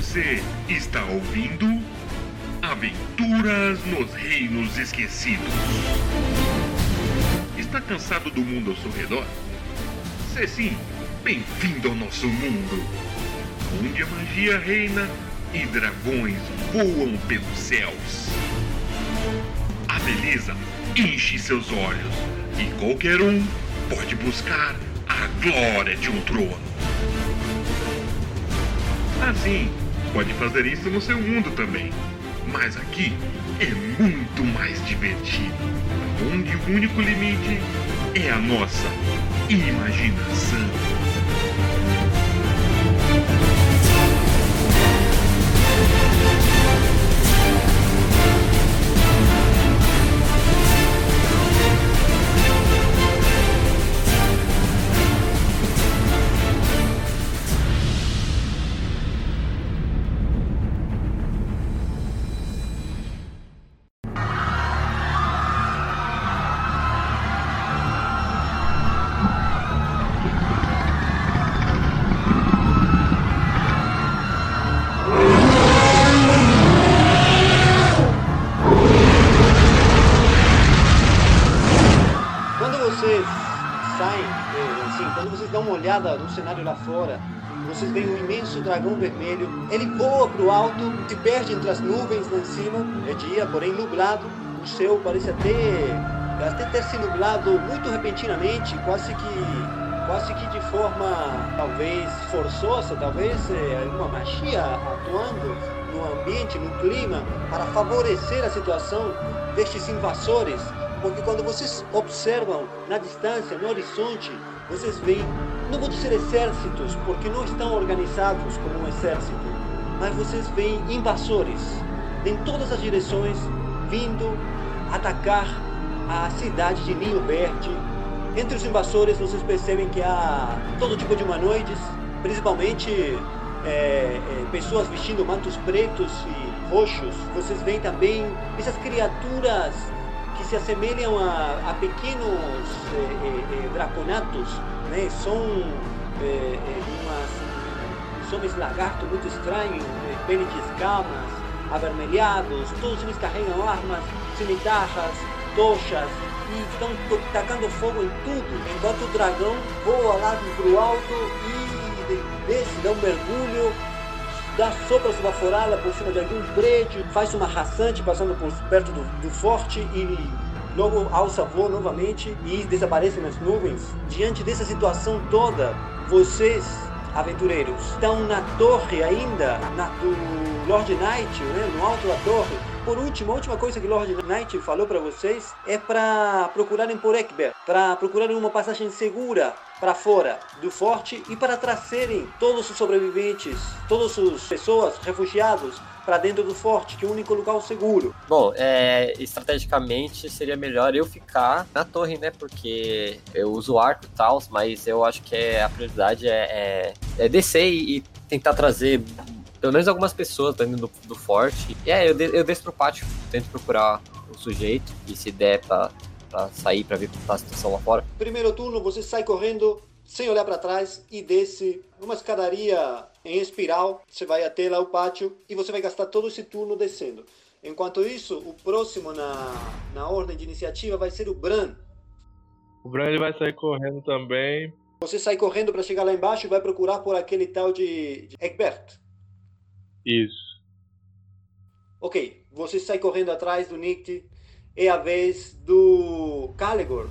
Você está ouvindo Aventuras nos Reinos Esquecidos. Está cansado do mundo ao seu redor? Se sim, bem-vindo ao nosso mundo, onde a magia reina e dragões voam pelos céus. A beleza enche seus olhos e qualquer um pode buscar a glória de um trono. Assim, pode fazer isso no seu mundo também, mas aqui é muito mais divertido, onde o único limite é a nossa imaginação. No cenário lá fora, vocês veem um imenso dragão vermelho. Ele voa pro alto, se perde entre as nuvens lá em cima. É dia, porém nublado. O céu parece até ter se nublado muito repentinamente, quase que de forma talvez forçosa, talvez alguma magia atuando no ambiente, no clima, para favorecer a situação destes invasores. Porque quando vocês observam na distância, no horizonte, vocês veem, não vou dizer exércitos, porque não estão organizados como um exército, mas vocês veem invasores em todas as direções vindo atacar a cidade de Ninho Verde. Entre os invasores vocês percebem que há todo tipo de humanoides, principalmente pessoas vestindo mantos pretos e roxos. Vocês veem também essas criaturas que se assemelham a pequenos draconatos, né? São uns lagartos muito estranhos, pele de escamas, avermelhados. Todos eles carregam armas, cimitarras, tochas e estão tacando fogo em tudo, enquanto o dragão voa lá pro alto e desce, dá um mergulho, dá sopa esbaforada por cima de algum prédio, faz uma rasante passando por perto do forte e logo alça voa novamente e desaparece nas nuvens. Diante dessa situação toda, vocês, aventureiros, estão na torre ainda, do Lord Knight, né, no alto da torre. Por último, a última coisa que Lord Knight falou para vocês é para procurarem por Egbert, para procurarem uma passagem segura para fora do forte e para trazerem todos os sobreviventes, todas as pessoas, refugiados, para dentro do forte, que é o único lugar seguro. Bom, estrategicamente seria melhor eu ficar na torre, né, porque eu uso arco e tal, mas eu acho que a prioridade é descer e tentar trazer pelo menos algumas pessoas dentro do forte. E eu desço pro pátio, tento procurar o sujeito e se der pra sair, pra ver como tá a situação lá fora. Primeiro turno, você sai correndo, sem olhar pra trás, e desce numa escadaria em espiral. Você vai até lá o pátio e você vai gastar todo esse turno descendo. Enquanto isso, o próximo na ordem de iniciativa vai ser o Bran. O Bran ele vai sair correndo também. Você sai correndo pra chegar lá embaixo e vai procurar por aquele tal de Egbert. Isso. Ok, você sai correndo atrás do Nick. É a vez do Kallegor.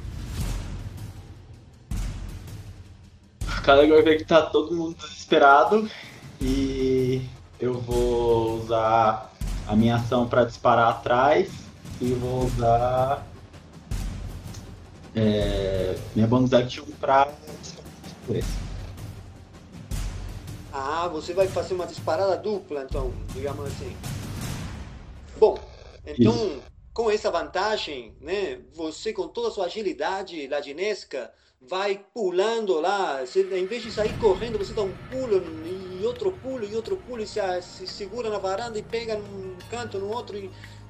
O Kallegor vê que tá todo mundo desesperado e eu vou usar a minha ação para disparar atrás e vou usar minha bonus action para você vai fazer uma disparada dupla, então, digamos assim. Bom, então, com essa vantagem, né, você com toda a sua agilidade ladinesca vai pulando lá. Você, em vez de sair correndo, você dá um pulo e outro pulo e outro pulo e se segura na varanda e pega num canto, no outro. E,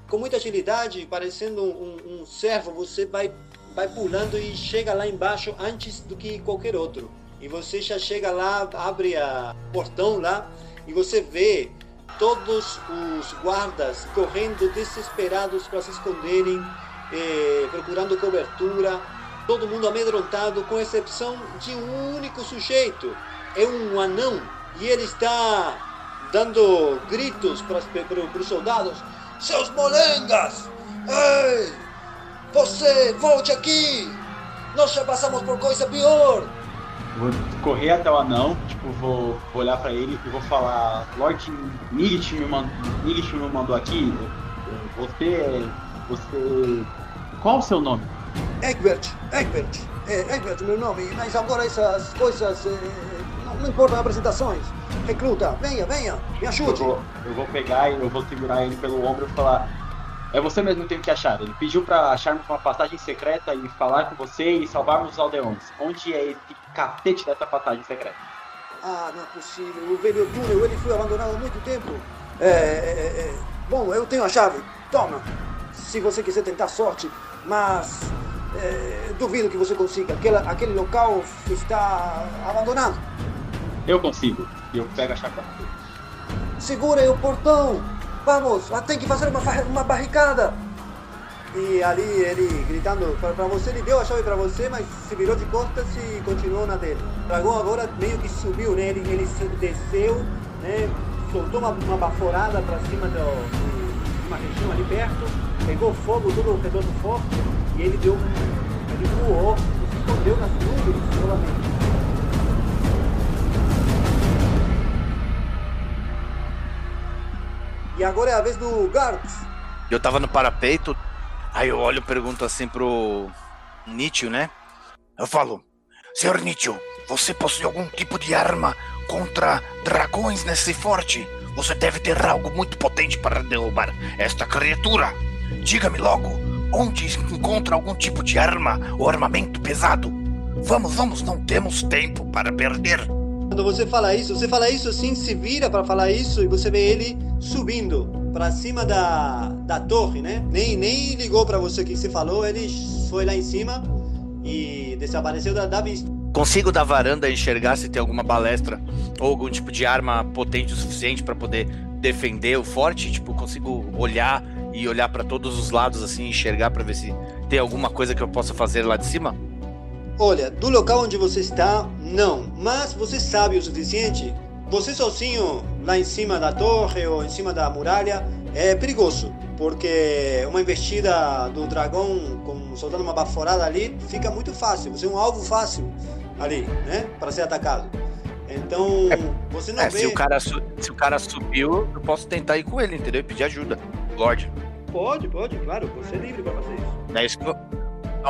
com muita agilidade, parecendo um servo, você vai pulando e chega lá embaixo antes do que qualquer outro. E você já chega lá, abre o portão lá, e você vê todos os guardas correndo desesperados para se esconderem, procurando cobertura, todo mundo amedrontado, com exceção de um único sujeito. É um anão e ele está dando gritos para os soldados: seus molengas, ei, você volte aqui, nós já passamos por coisa pior. Vou correr até o anão, tipo, vou olhar pra ele e vou falar: Lord Knight me mandou aqui, você... Qual o seu nome? Egbert, meu nome, mas agora essas coisas, não importam apresentações. Recruta, venha, me ajude. Eu vou pegar e eu vou segurar ele pelo ombro e falar: é você mesmo que tem que achar. Ele pediu pra acharmos uma passagem secreta e falar com você e salvarmos os aldeões. Onde é esse cacete dessa passagem secreta? Ah, não é possível. O velho túnel, ele foi abandonado há muito tempo. Bom, eu tenho a chave. Toma. Se você quiser tentar sorte, mas duvido que você consiga. Aquele local está abandonado. Eu consigo. Eu pego a chave pra você. Segura o portão. Vamos, lá tem que fazer uma barricada. E ali ele gritando para você, ele deu a chave para você, mas se virou de costas e continuou na dele. O dragão agora meio que subiu nele, né? Ele desceu, né? Soltou uma baforada para cima de uma região ali perto, pegou fogo todo o redor do forte e ele voou, se escondeu nas nuvens novamente. E agora é a vez do Garx. Eu tava no parapeito, aí eu olho e pergunto assim pro Nichio, né? Eu falo: senhor Nichio, você possui algum tipo de arma contra dragões nesse forte? Você deve ter algo muito potente para derrubar esta criatura. Diga-me logo, onde encontra algum tipo de arma ou armamento pesado? Vamos, não temos tempo para perder. Quando você fala isso assim, se vira para falar isso e você vê ele subindo para cima da torre, né? Nem ligou para você que você falou, ele foi lá em cima e desapareceu da vista. Consigo da varanda enxergar se tem alguma balestra ou algum tipo de arma potente o suficiente para poder defender o forte? Tipo, consigo olhar para todos os lados assim, enxergar para ver se tem alguma coisa que eu possa fazer lá de cima? Olha, do local onde você está, não. Mas você sabe o suficiente. Você sozinho, lá em cima da torre ou em cima da muralha, é perigoso. Porque uma investida do dragão, soltando uma baforada ali, fica muito fácil. Você é um alvo fácil ali, né? Para ser atacado. Então, você não vê... Se o cara subiu, eu posso tentar ir com ele, entendeu? E pedir ajuda. Lorde. Pode, claro. Você é livre para fazer isso. É isso que eu...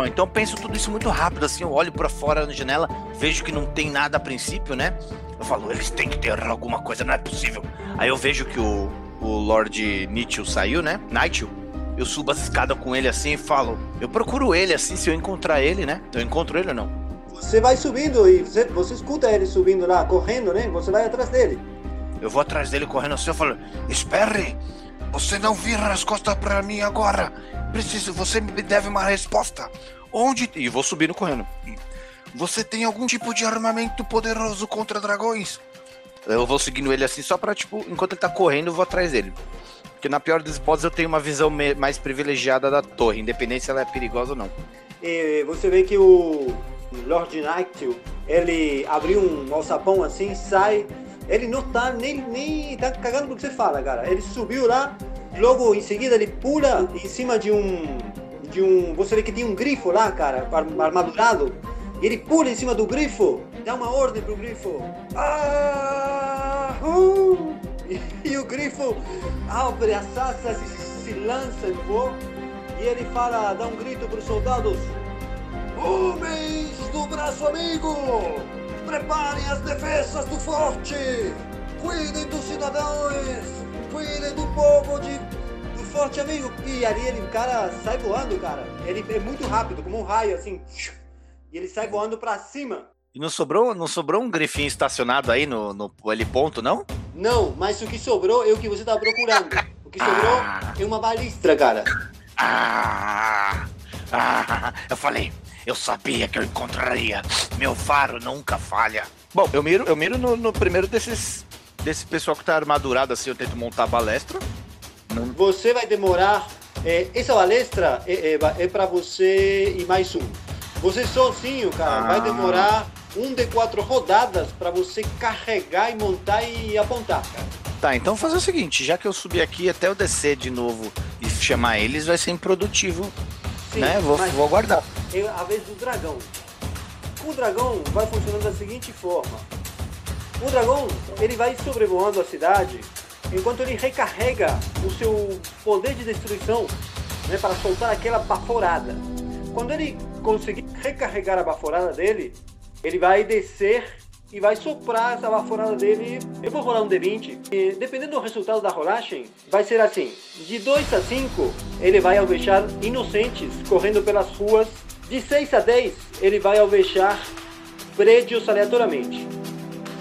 Então eu penso tudo isso muito rápido, assim, eu olho pra fora na janela, vejo que não tem nada a princípio, né? Eu falo: eles têm que ter alguma coisa, não é possível. Aí eu vejo que o Lord Nichio saiu, né? Nichio. Eu subo as escadas com ele assim e falo: eu procuro ele assim, se eu encontrar ele, né? Eu encontro ele ou não? Você vai subindo e você escuta ele subindo lá, correndo, né? Você vai atrás dele. Eu vou atrás dele correndo assim, eu falo: espere! Você não vira as costas pra mim agora. Preciso, você me deve uma resposta. Onde... E vou subindo correndo. Você tem algum tipo de armamento poderoso contra dragões? Eu vou seguindo ele assim só pra, tipo... Enquanto ele tá correndo, eu vou atrás dele. Porque na pior das hipóteses eu tenho uma visão mais privilegiada da torre. Independente se ela é perigosa ou não. E você vê que o Lord Knight, ele abriu um alçapão assim, sai... Ele não tá nem tá cagando porque você fala, cara. Ele subiu lá, logo em seguida ele pula em cima de um... Você vê que tem um grifo lá, cara, armadurado. E ele pula em cima do grifo, dá uma ordem pro grifo. E o grifo abre as asas e se lança em voo. E ele fala, dá um grito pros soldados: homens do braço amigo! Preparem as defesas do forte! Cuidem dos cidadãos! Cuidem do povo do forte amigo! E ali ele, o cara, sai voando, cara. Ele é muito rápido, como um raio, assim. E ele sai voando pra cima. E não sobrou um grifinho estacionado aí no heliponto, não? Não, mas o que sobrou é o que você tá procurando. O que sobrou é uma balistra, cara. Eu falei... Eu sabia que eu encontraria. Meu faro nunca falha. Bom, eu miro no primeiro desses desse pessoal que tá armadurado assim, eu tento montar a balestra. Não. Você vai demorar... essa balestra é pra você e mais um. Você sozinho, cara, vai demorar um de 4 rodadas pra você carregar e montar e apontar, cara. Tá, então vou fazer o seguinte, já que eu subir aqui até eu descer de novo e chamar eles, vai ser improdutivo. Sim, né? Vou aguardar. É a vez do dragão. O dragão vai funcionando da seguinte forma. O dragão, ele vai sobrevoando a cidade, enquanto ele recarrega o seu poder de destruição, né, para soltar aquela baforada. Quando ele conseguir recarregar a baforada dele, ele vai descer e vai soprar essa baforada dele. Eu vou rolar um D20. E, dependendo do resultado da rolagem, vai ser assim. De 2 a 5, ele vai alvejar inocentes correndo pelas ruas. De 6 a 10, ele vai alvejar prédios aleatoriamente.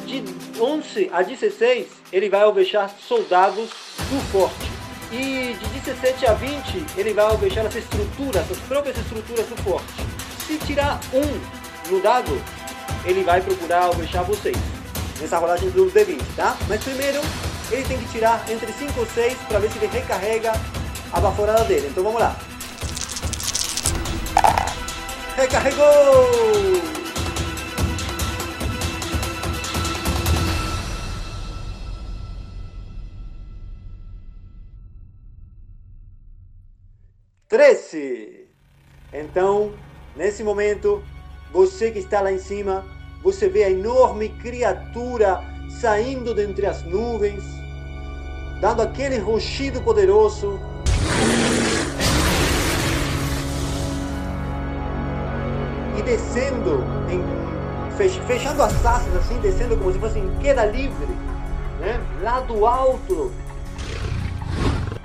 De 11 a 16, ele vai alvejar soldados do forte. E de 17 a 20, ele vai alvejar as estruturas, as próprias estruturas do forte. Se tirar 1 no dado, ele vai procurar alvejar vocês. Nessa rolagem do D20, tá? Mas primeiro, ele tem que tirar entre 5 ou 6 para ver se ele recarrega a baforada dele. Então vamos lá. Recarregou! Trece! Então, nesse momento, você que está lá em cima, você vê a enorme criatura saindo dentre as nuvens, dando aquele rugido poderoso. Descendo, fechando as asas assim, descendo como se fosse em queda livre, né? Lá do alto.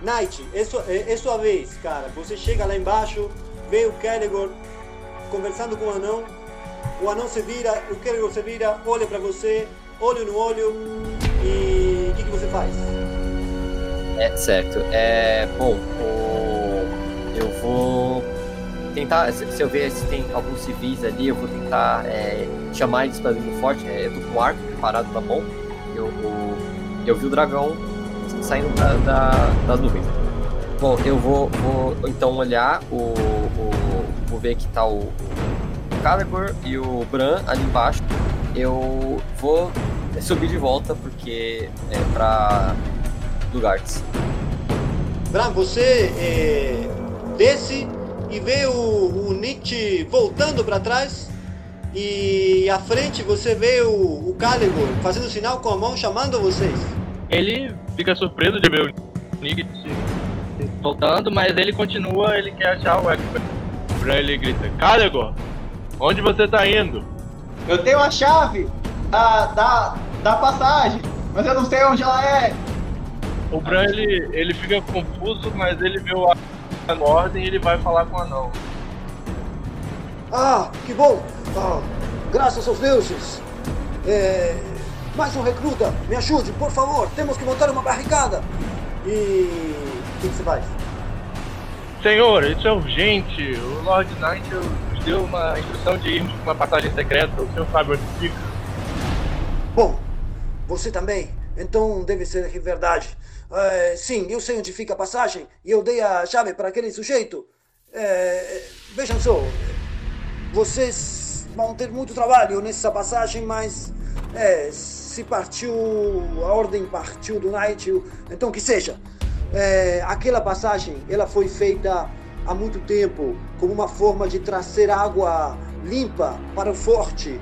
Knight, é sua vez, cara. Você chega lá embaixo, vê o Kallegor conversando com o anão se vira, o Kallegor se vira, olha pra você, olho no olho, e o que você faz? Certo, bom, eu vou... tentar, se eu ver se tem alguns civis ali, eu vou tentar chamar eles pra dentro do forte. Eu tô com o arco preparado na mão. Eu vi o dragão saindo das nuvens. Bom, eu vou então olhar vou ver que tá o Kallegor e o Bran ali embaixo. Eu vou subir de volta porque é pra do Garx. Bran, você desce e vê o Nietzsche voltando para trás, e à frente você vê o Kallegor fazendo sinal com a mão, chamando vocês. Ele fica surpreso de ver o Nietzsche voltando, mas ele continua, ele quer achar o Egbert. Ele grita, Kallegor, onde você tá indo? Eu tenho a chave da passagem, mas eu não sei onde ela é. O Bran, ele fica confuso, mas ele vê o ordem, ele vai falar com o anão. Ah, que bom! Ah, graças aos deuses! Mais um recruta, me ajude, por favor! Temos que montar uma barricada! E... o que você faz? Senhor, isso é urgente! O Lord Knight nos deu uma instrução de irmos para uma passagem secreta, o senhor sabe onde fica. Bom, você também, então deve ser verdade. Sim, eu sei onde fica a passagem e eu dei a chave para aquele sujeito. Vejam só, vocês vão ter muito trabalho nessa passagem, mas se partiu, a ordem partiu do Knight, então que seja. Aquela passagem, ela foi feita há muito tempo como uma forma de trazer água limpa para o forte,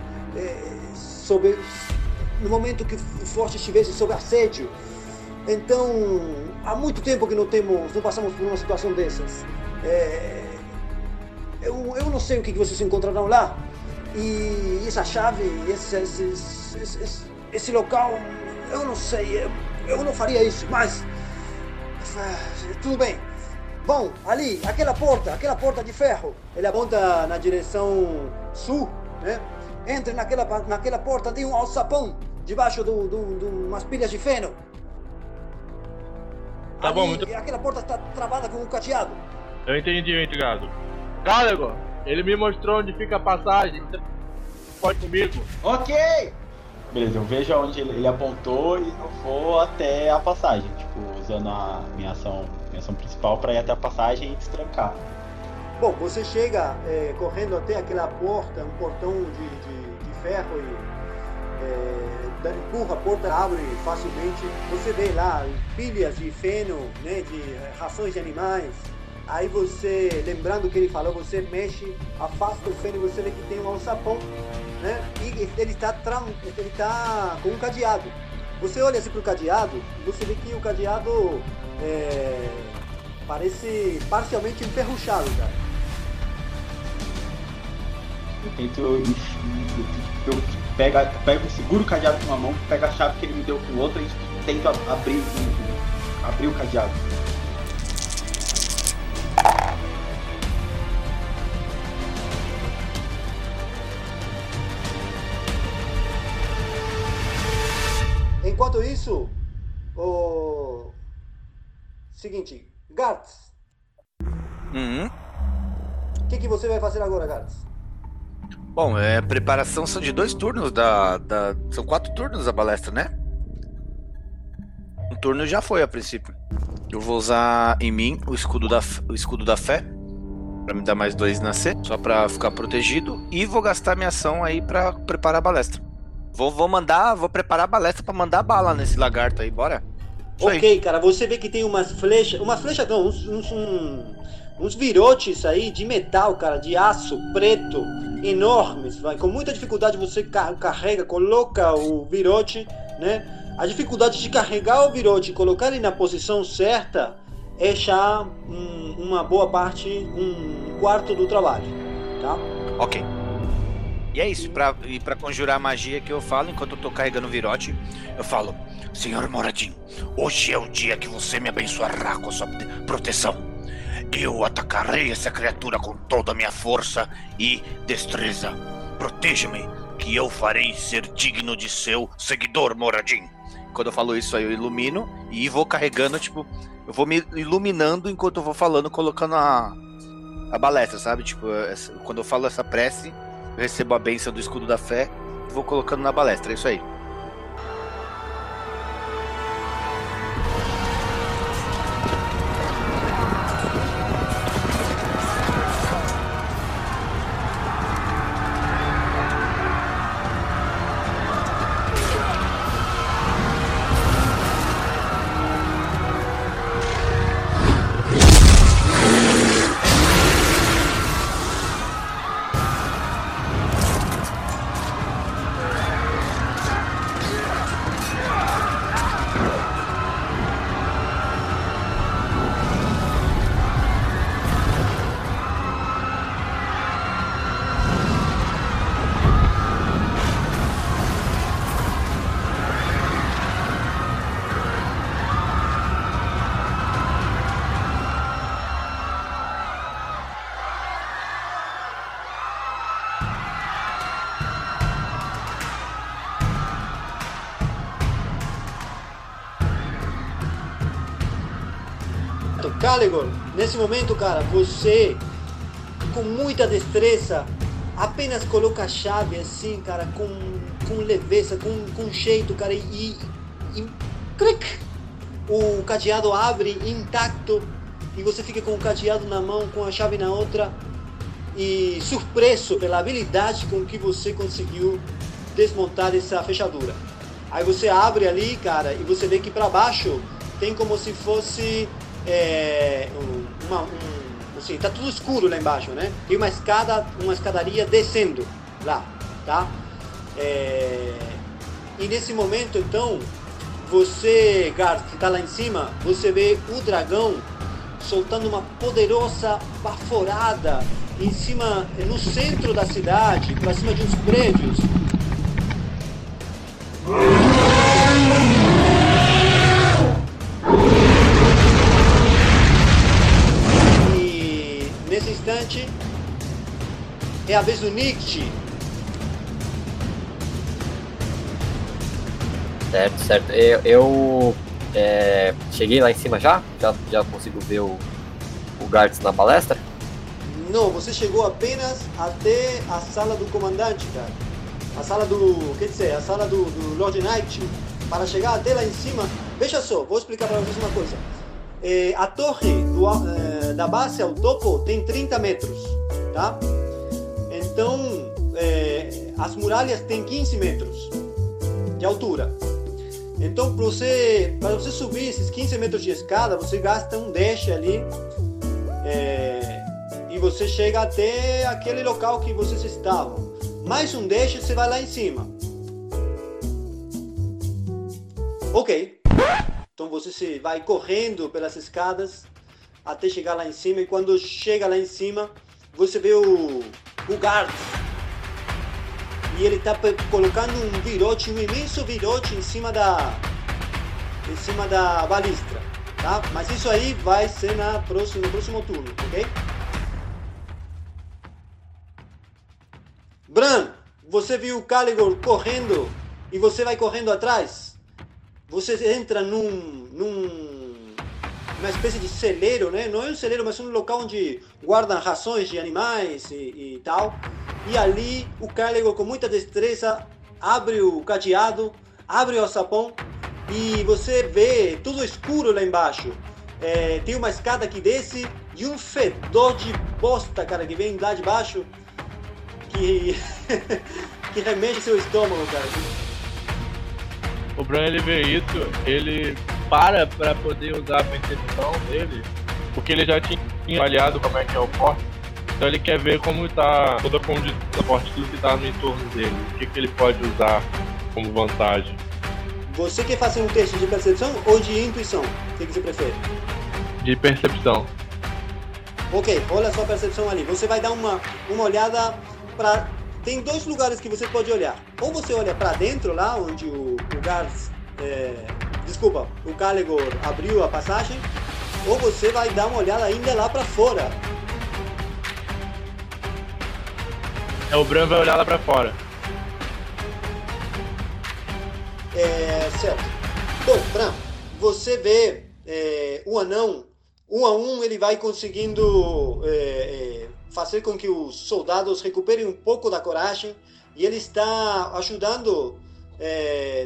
no momento que o forte estivesse sob assédio. Então, há muito tempo que não passamos por uma situação dessas. Eu não sei o que vocês encontrarão lá. E essa chave, esse local, eu não sei. Eu não faria isso, mas... tudo bem. Bom, ali, aquela porta de ferro. Ele aponta na direção sul, né? Entra naquela porta, tem um alçapão debaixo de umas pilhas de feno. Tá bom, muito... aquela porta tá travada com um cadeado. Eu entendi, obrigado. Kallegor, ele me mostrou onde fica a passagem. Pode comigo. Ok! Beleza, eu vejo aonde ele apontou e eu vou até a passagem, tipo, usando a minha ação principal para ir até a passagem e destrancar. Bom, você chega correndo até aquela porta, um portão de ferro e empurra a porta, abre facilmente. Você vê lá pilhas de feno, né, de rações de animais. Aí você, lembrando o que ele falou, você mexe, afasta o feno e você vê que tem um alçapão, né? E ele tá com um cadeado. Você olha assim pro cadeado e você vê que o cadeado parece parcialmente enferrujado, cara. Eu seguro o cadeado com uma mão, pego a chave que ele me deu com outra e tento abrir o cadeado. Enquanto isso, o seguinte, Garx. O que você vai fazer agora, Garx? Bom, preparação são de 2 turnos são 4 turnos a balestra, né? Um turno já foi a princípio. Eu vou usar em mim o escudo da fé pra me dar mais 2 na C, só pra ficar protegido, e vou gastar minha ação aí pra preparar a balestra. Vou preparar a balestra pra mandar bala nesse lagarto aí, bora? Ok, cara, você vê que tem umas flechas não, uns virotes aí de metal, cara, de aço preto, enormes, vai. Com muita dificuldade você carrega, coloca o virote, né? A dificuldade de carregar o virote e colocar ele na posição certa é já uma boa parte, um quarto do trabalho, tá? Ok. E é isso, pra conjurar a magia que eu falo, enquanto eu tô carregando o virote, eu falo: Senhor Moradin, hoje é o dia que você me abençoará com a sua proteção. Eu atacarei essa criatura com toda a minha força e destreza. Proteja-me, que eu farei ser digno de seu seguidor, Moradin. Quando eu falo isso aí, eu ilumino e vou carregando, tipo, eu vou me iluminando enquanto eu vou falando, colocando a balestra, sabe? Tipo, quando eu falo essa prece, eu recebo a bênção do escudo da fé e vou colocando na balestra, é isso aí. Kallegor, nesse momento, cara, você com muita destreza apenas coloca a chave assim, cara, com leveza, com jeito, cara, e clic, o cadeado abre intacto e você fica com o cadeado na mão, com a chave na outra, e surpreso pela habilidade com que você conseguiu desmontar essa fechadura. Aí você abre ali, cara, e você vê que para baixo tem como se fosse assim, tá tudo escuro lá embaixo, né? Tem uma escadaria descendo lá, tá? E nesse momento, então, você, Garth, que tá lá em cima, você vê o dragão soltando uma poderosa baforada em cima, no centro da cidade, pra cima de uns prédios. É a vez do Nichio. Certo. Eu cheguei lá em cima já? Já consigo ver o Garx na palestra? Não, você chegou apenas até a sala do comandante, cara. a sala do... quer dizer, a sala do Lord Knight, para chegar até lá em cima. Veja só, vou explicar para vocês uma coisa. A torre da base ao topo tem 30 metros, tá? Então, as muralhas têm 15 metros de altura. Então, para você subir esses 15 metros de escada, você gasta um dash ali, e você chega até aquele local que vocês estavam. Mais um dash, você vai lá em cima. Ok. Então você se vai correndo pelas escadas até chegar lá em cima. E quando chega lá em cima, você vê o Garx. E ele está colocando um virote, um imenso virote em cima da balistra, tá? Mas isso aí vai ser no próximo turno, ok? Bran, você viu o Kallegor correndo e você vai correndo atrás. Você entra numa espécie de celeiro, né? Não é um celeiro, mas um local onde guardam rações de animais e tal. E ali o Kallegor, com muita destreza, abre o cadeado, abre o alçapão e você vê tudo escuro lá embaixo. Tem uma escada que desce e um fedor de bosta, cara, que vem lá de baixo, que remexe seu estômago, cara. O Bran, ele vê isso, ele para poder usar a percepção dele, porque ele já tinha avaliado como é que é o forte, então ele quer ver como está toda a condição do forte, tudo que está no entorno dele, o que ele pode usar como vantagem. Você quer fazer um teste de percepção ou de intuição? O que você prefere? De percepção. Ok, olha a sua percepção ali, você vai dar uma olhada para... Tem dois lugares que você pode olhar. Ou você olha para dentro, lá onde o Garx... desculpa, o Kallegor abriu a passagem. Ou você vai dar uma olhada ainda lá para fora. O Bran vai olhar lá para fora. Certo. Bom, Bran, você vê o anão. Um a um ele vai conseguindo... fazer com que os soldados recuperem um pouco da coragem, e ele está ajudando,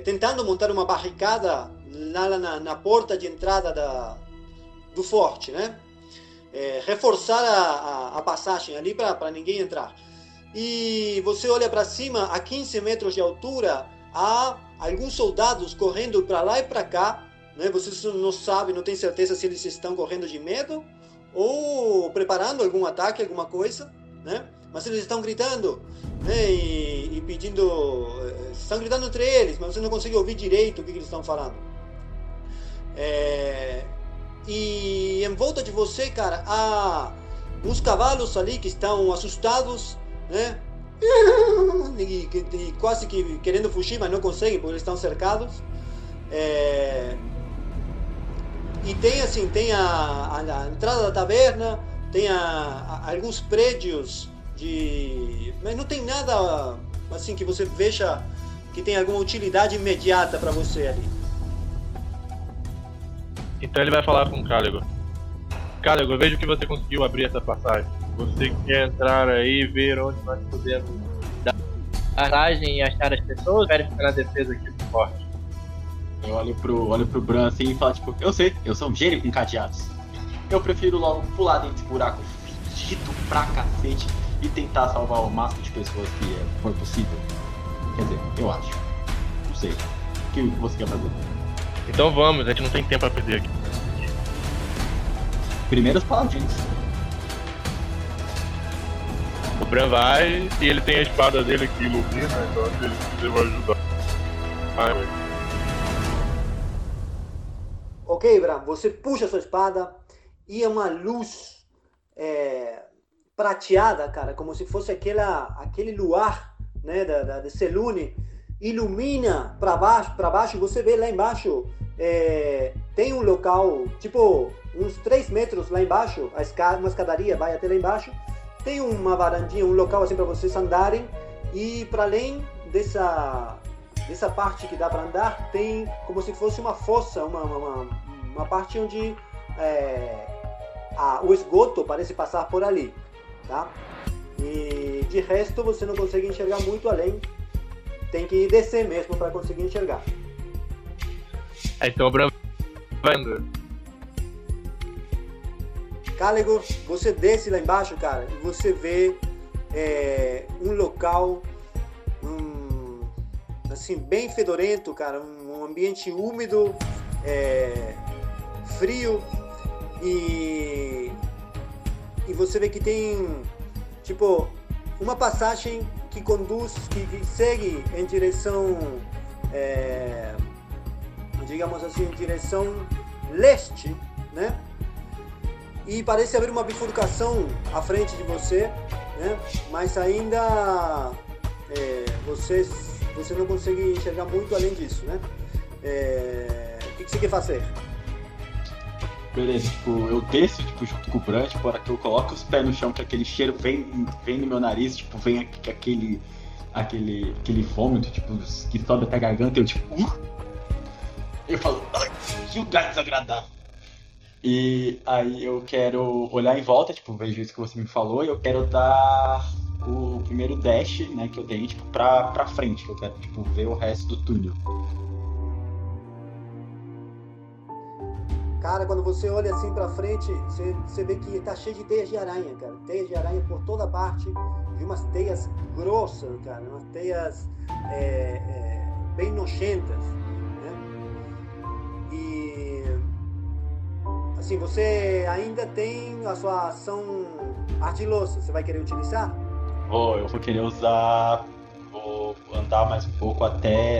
tentando montar uma barricada lá na porta de entrada do forte, né? Reforçar a passagem ali para ninguém entrar. E você olha para cima, a 15 metros de altura, há alguns soldados correndo para lá e para cá, né? Vocês não sabem, não tem certeza se eles estão correndo de medo ou preparando algum ataque, alguma coisa, né? Mas eles estão gritando, né? E pedindo... Estão gritando entre eles, mas você não consegue ouvir direito o que eles estão falando. E em volta de você, cara, há uns cavalos ali que estão assustados, né? E quase que querendo fugir, mas não conseguem, porque eles estão cercados. E tem assim, tem a entrada da taberna, tem alguns prédios de... Mas não tem nada assim que você veja que tem alguma utilidade imediata para você ali. Então ele vai falar com o Kallegor. Kallegor, vejo que você conseguiu abrir essa passagem. Você quer entrar aí e ver onde nós podemos dar passagem e achar as pessoas? Quero ficar na defesa aqui do forte. Eu olho pro Bran assim e falo, tipo, eu sei, eu sou um gênio com cadeados. Eu prefiro logo pular dentro de buraco fedido pra cacete e tentar salvar o máximo de pessoas que for possível. Quer dizer, eu acho. Não sei. O que você quer fazer? Então vamos, a gente não tem tempo pra perder aqui. Primeiras paladins. O Bran vai e ele tem a espada dele que ilumina, então ele vai ajudar. Ok, Bran, você puxa sua espada e é uma luz prateada, cara, como se fosse aquele luar, né, de Selune, ilumina para baixo, você vê lá embaixo, tem um local, tipo, uns 3 metros lá embaixo, uma escadaria vai até lá embaixo, tem uma varandinha, um local assim para vocês andarem, e para além dessa parte que dá para andar, tem como se fosse uma fossa, uma parte onde o esgoto parece passar por ali, tá? E de resto você não consegue enxergar muito além tem que descer mesmo para conseguir enxergar. Aí tô bravando. Kallegor, você desce lá embaixo, cara, e você vê um local assim, bem fedorento, cara, um ambiente úmido, frio, e você vê que tem tipo uma passagem que conduz, que segue em direção, digamos assim, em direção leste, né? E parece haver uma bifurcação à frente de você, né? Mas ainda você não consegue enxergar muito além disso, né? O que você quer fazer? Beleza, tipo, eu desço, tipo, junto com o Bran, tipo, para que eu coloque os pés no chão, que aquele cheiro vem no meu nariz, tipo, vem aquele vômito, tipo, que sobe até a garganta, eu, tipo, eu falo, ai, que lugar desagradável. E aí eu quero olhar em volta, tipo, vejo isso que você me falou, e eu quero dar o primeiro dash, né, que eu dei, tipo, pra frente, que eu quero, tipo, ver o resto do túnel. Cara, quando você olha assim pra frente, você vê que tá cheio de teias de aranha, cara. Teias de aranha por toda parte, e umas teias grossas, cara. Umas teias bem nojentas, né? E assim, você ainda tem a sua ação ardilosa. Você vai querer utilizar? Eu vou querer usar... Vou andar mais um pouco até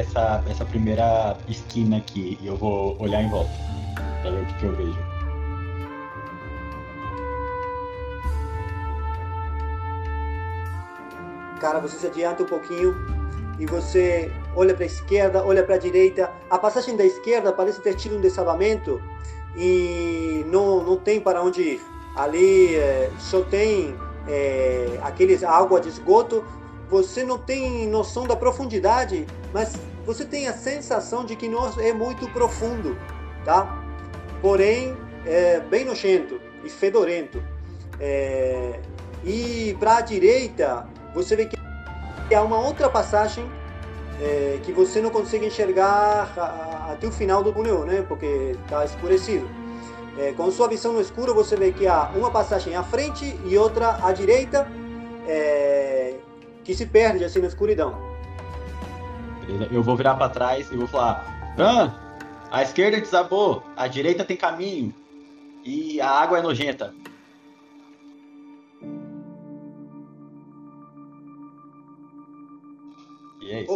essa primeira esquina aqui. E eu vou olhar em volta. Pra ver o que eu vejo. Cara, você se adianta um pouquinho e você olha pra esquerda, olha pra direita. A passagem da esquerda parece ter tido um desabamento e não tem para onde ir. Ali só tem aqueles água de esgoto. Você não tem noção da profundidade, mas você tem a sensação de que não é muito profundo, tá? Porém, é bem nojento e fedorento. E para a direita, você vê que há uma outra passagem que você não consegue enxergar até o final do túnel, né? Porque está escurecido. Com sua visão no escuro, você vê que há uma passagem à frente e outra à direita, que se perde assim na escuridão. Eu vou virar para trás e vou falar... A esquerda desabou, a direita tem caminho e a água é nojenta. E é isso.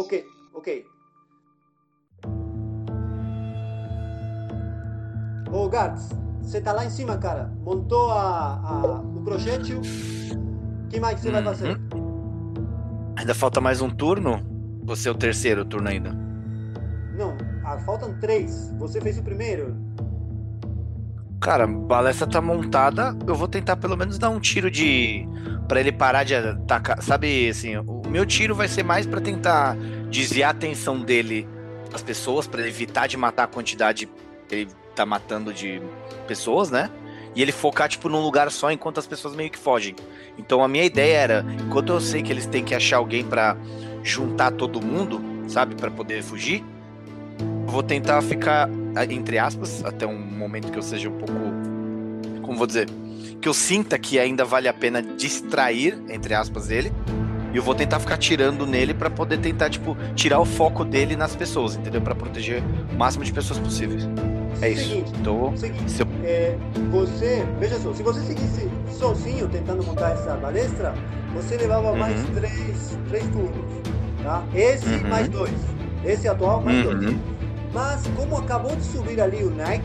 Ok. Garx, você tá lá em cima, cara. Montou o projétil. O que mais você vai fazer? Ainda falta mais um turno? Você é o terceiro turno ainda? Não. Faltam 3. Você fez o primeiro. Cara, a balestra tá montada. Eu vou tentar pelo menos dar um tiro pra ele parar de atacar. Sabe, assim, o meu tiro vai ser mais pra tentar desviar a atenção dele das pessoas, pra ele evitar de matar a quantidade que ele tá matando de pessoas, né? E ele focar, tipo, num lugar só, enquanto as pessoas meio que fogem. Então a minha ideia era, enquanto eu sei que eles têm que achar alguém pra juntar todo mundo, sabe? Pra poder fugir. Vou tentar ficar, entre aspas, até um momento que eu seja um pouco... Como vou dizer? Que eu sinta que ainda vale a pena distrair, entre aspas, ele. E eu vou tentar ficar tirando nele pra poder tentar, tipo, tirar o foco dele nas pessoas, entendeu? Pra proteger o máximo de pessoas possíveis. É isso. Seguinte, você... Veja só, se você seguisse sozinho tentando montar essa balestra, você levava mais 3 turnos, tá? Esse mais 2. Esse atual mais 2. Mas como acabou de subir ali o Knight,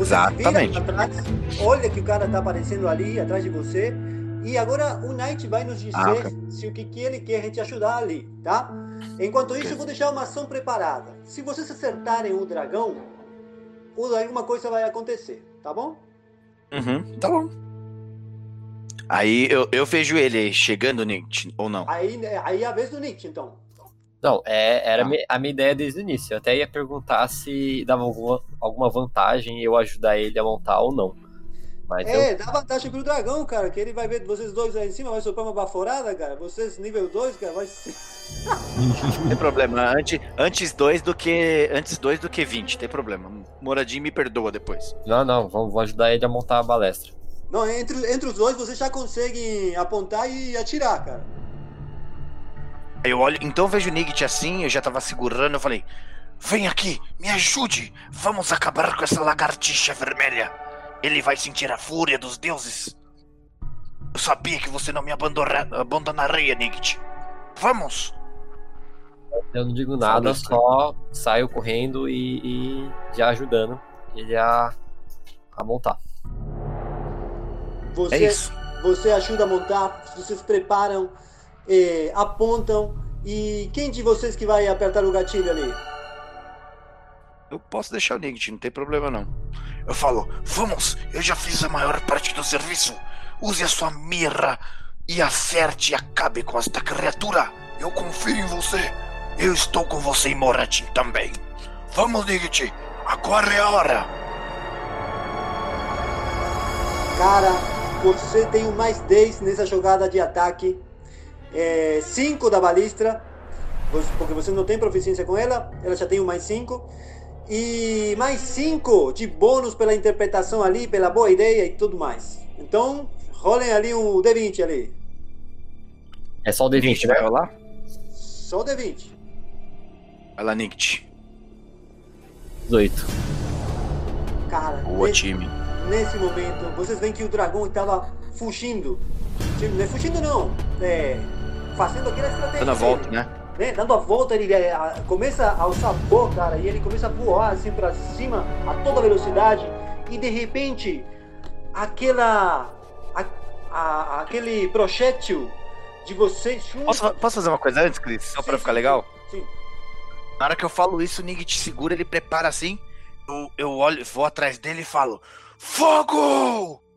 exatamente, você vira pra trás, olha que o cara tá aparecendo ali atrás de você, e agora o Knight vai nos dizer se o que ele quer te ajudar ali, tá? Enquanto isso, eu vou deixar uma ação preparada. Se vocês acertarem o dragão, alguma coisa vai acontecer, tá bom? Tá bom. Aí eu vejo ele chegando, o Nick, ou não? Aí é a vez do Nick, então. Não, era a minha ideia desde o início. Eu até ia perguntar se dava alguma vantagem eu ajudar ele a montar ou não. Mas é, dá vantagem pro dragão, cara, que ele vai ver vocês dois aí em cima, vai soprar uma baforada, cara. Vocês nível 2, cara, vai... Não tem problema, antes 2 do que 20, tem problema. Moradin me perdoa depois. Não, não, vou ajudar ele a montar a balestra. Não, entre os dois vocês já conseguem apontar e atirar, cara. Eu olho, então vejo o Nigit assim, eu já tava segurando, eu falei... Vem aqui, me ajude, vamos acabar com essa lagartixa vermelha. Ele vai sentir a fúria dos deuses. Eu sabia que você não me abandonaria, Nigit. Vamos! Eu não digo nada, só saio correndo e já ajudando ele a montar. É isso. Você ajuda a montar, vocês preparam, apontam. E quem de vocês que vai apertar o gatilho ali? Eu posso deixar o Nigit, não tem problema não. Eu falo, vamos, eu já fiz a maior parte do serviço. Use a sua mirra e acerte e acabe com esta criatura. Eu confio em você. Eu estou com você e Moradin também. Vamos, Nigit, agora é a hora. Cara, você tem um mais 10 nessa jogada de ataque. 5 da balistra, porque você não tem proficiência com ela. Ela já tem um mais 5. E mais 5 de bônus pela interpretação ali, pela boa ideia e tudo mais. Então, rolem ali um D20 ali. É só o D20, vai rolar? Só o D20. Vai lá, Nick. 18. Cara, boa, time. Nesse momento, vocês veem que o dragão estava fugindo. Não é fugindo, não. É fazendo aquela estratégia. Dando a volta, né? Né? Dando a volta, ele começa a alçar a boca, cara, e ele começa a voar assim pra cima a toda velocidade. E de repente, aquele projétil de vocês... Posso fazer uma coisa antes, Chris? Só pra ficar legal? Sim. Na hora que eu falo isso, o Nig te segura, ele prepara assim. Eu olho, vou atrás dele e falo: Fogo!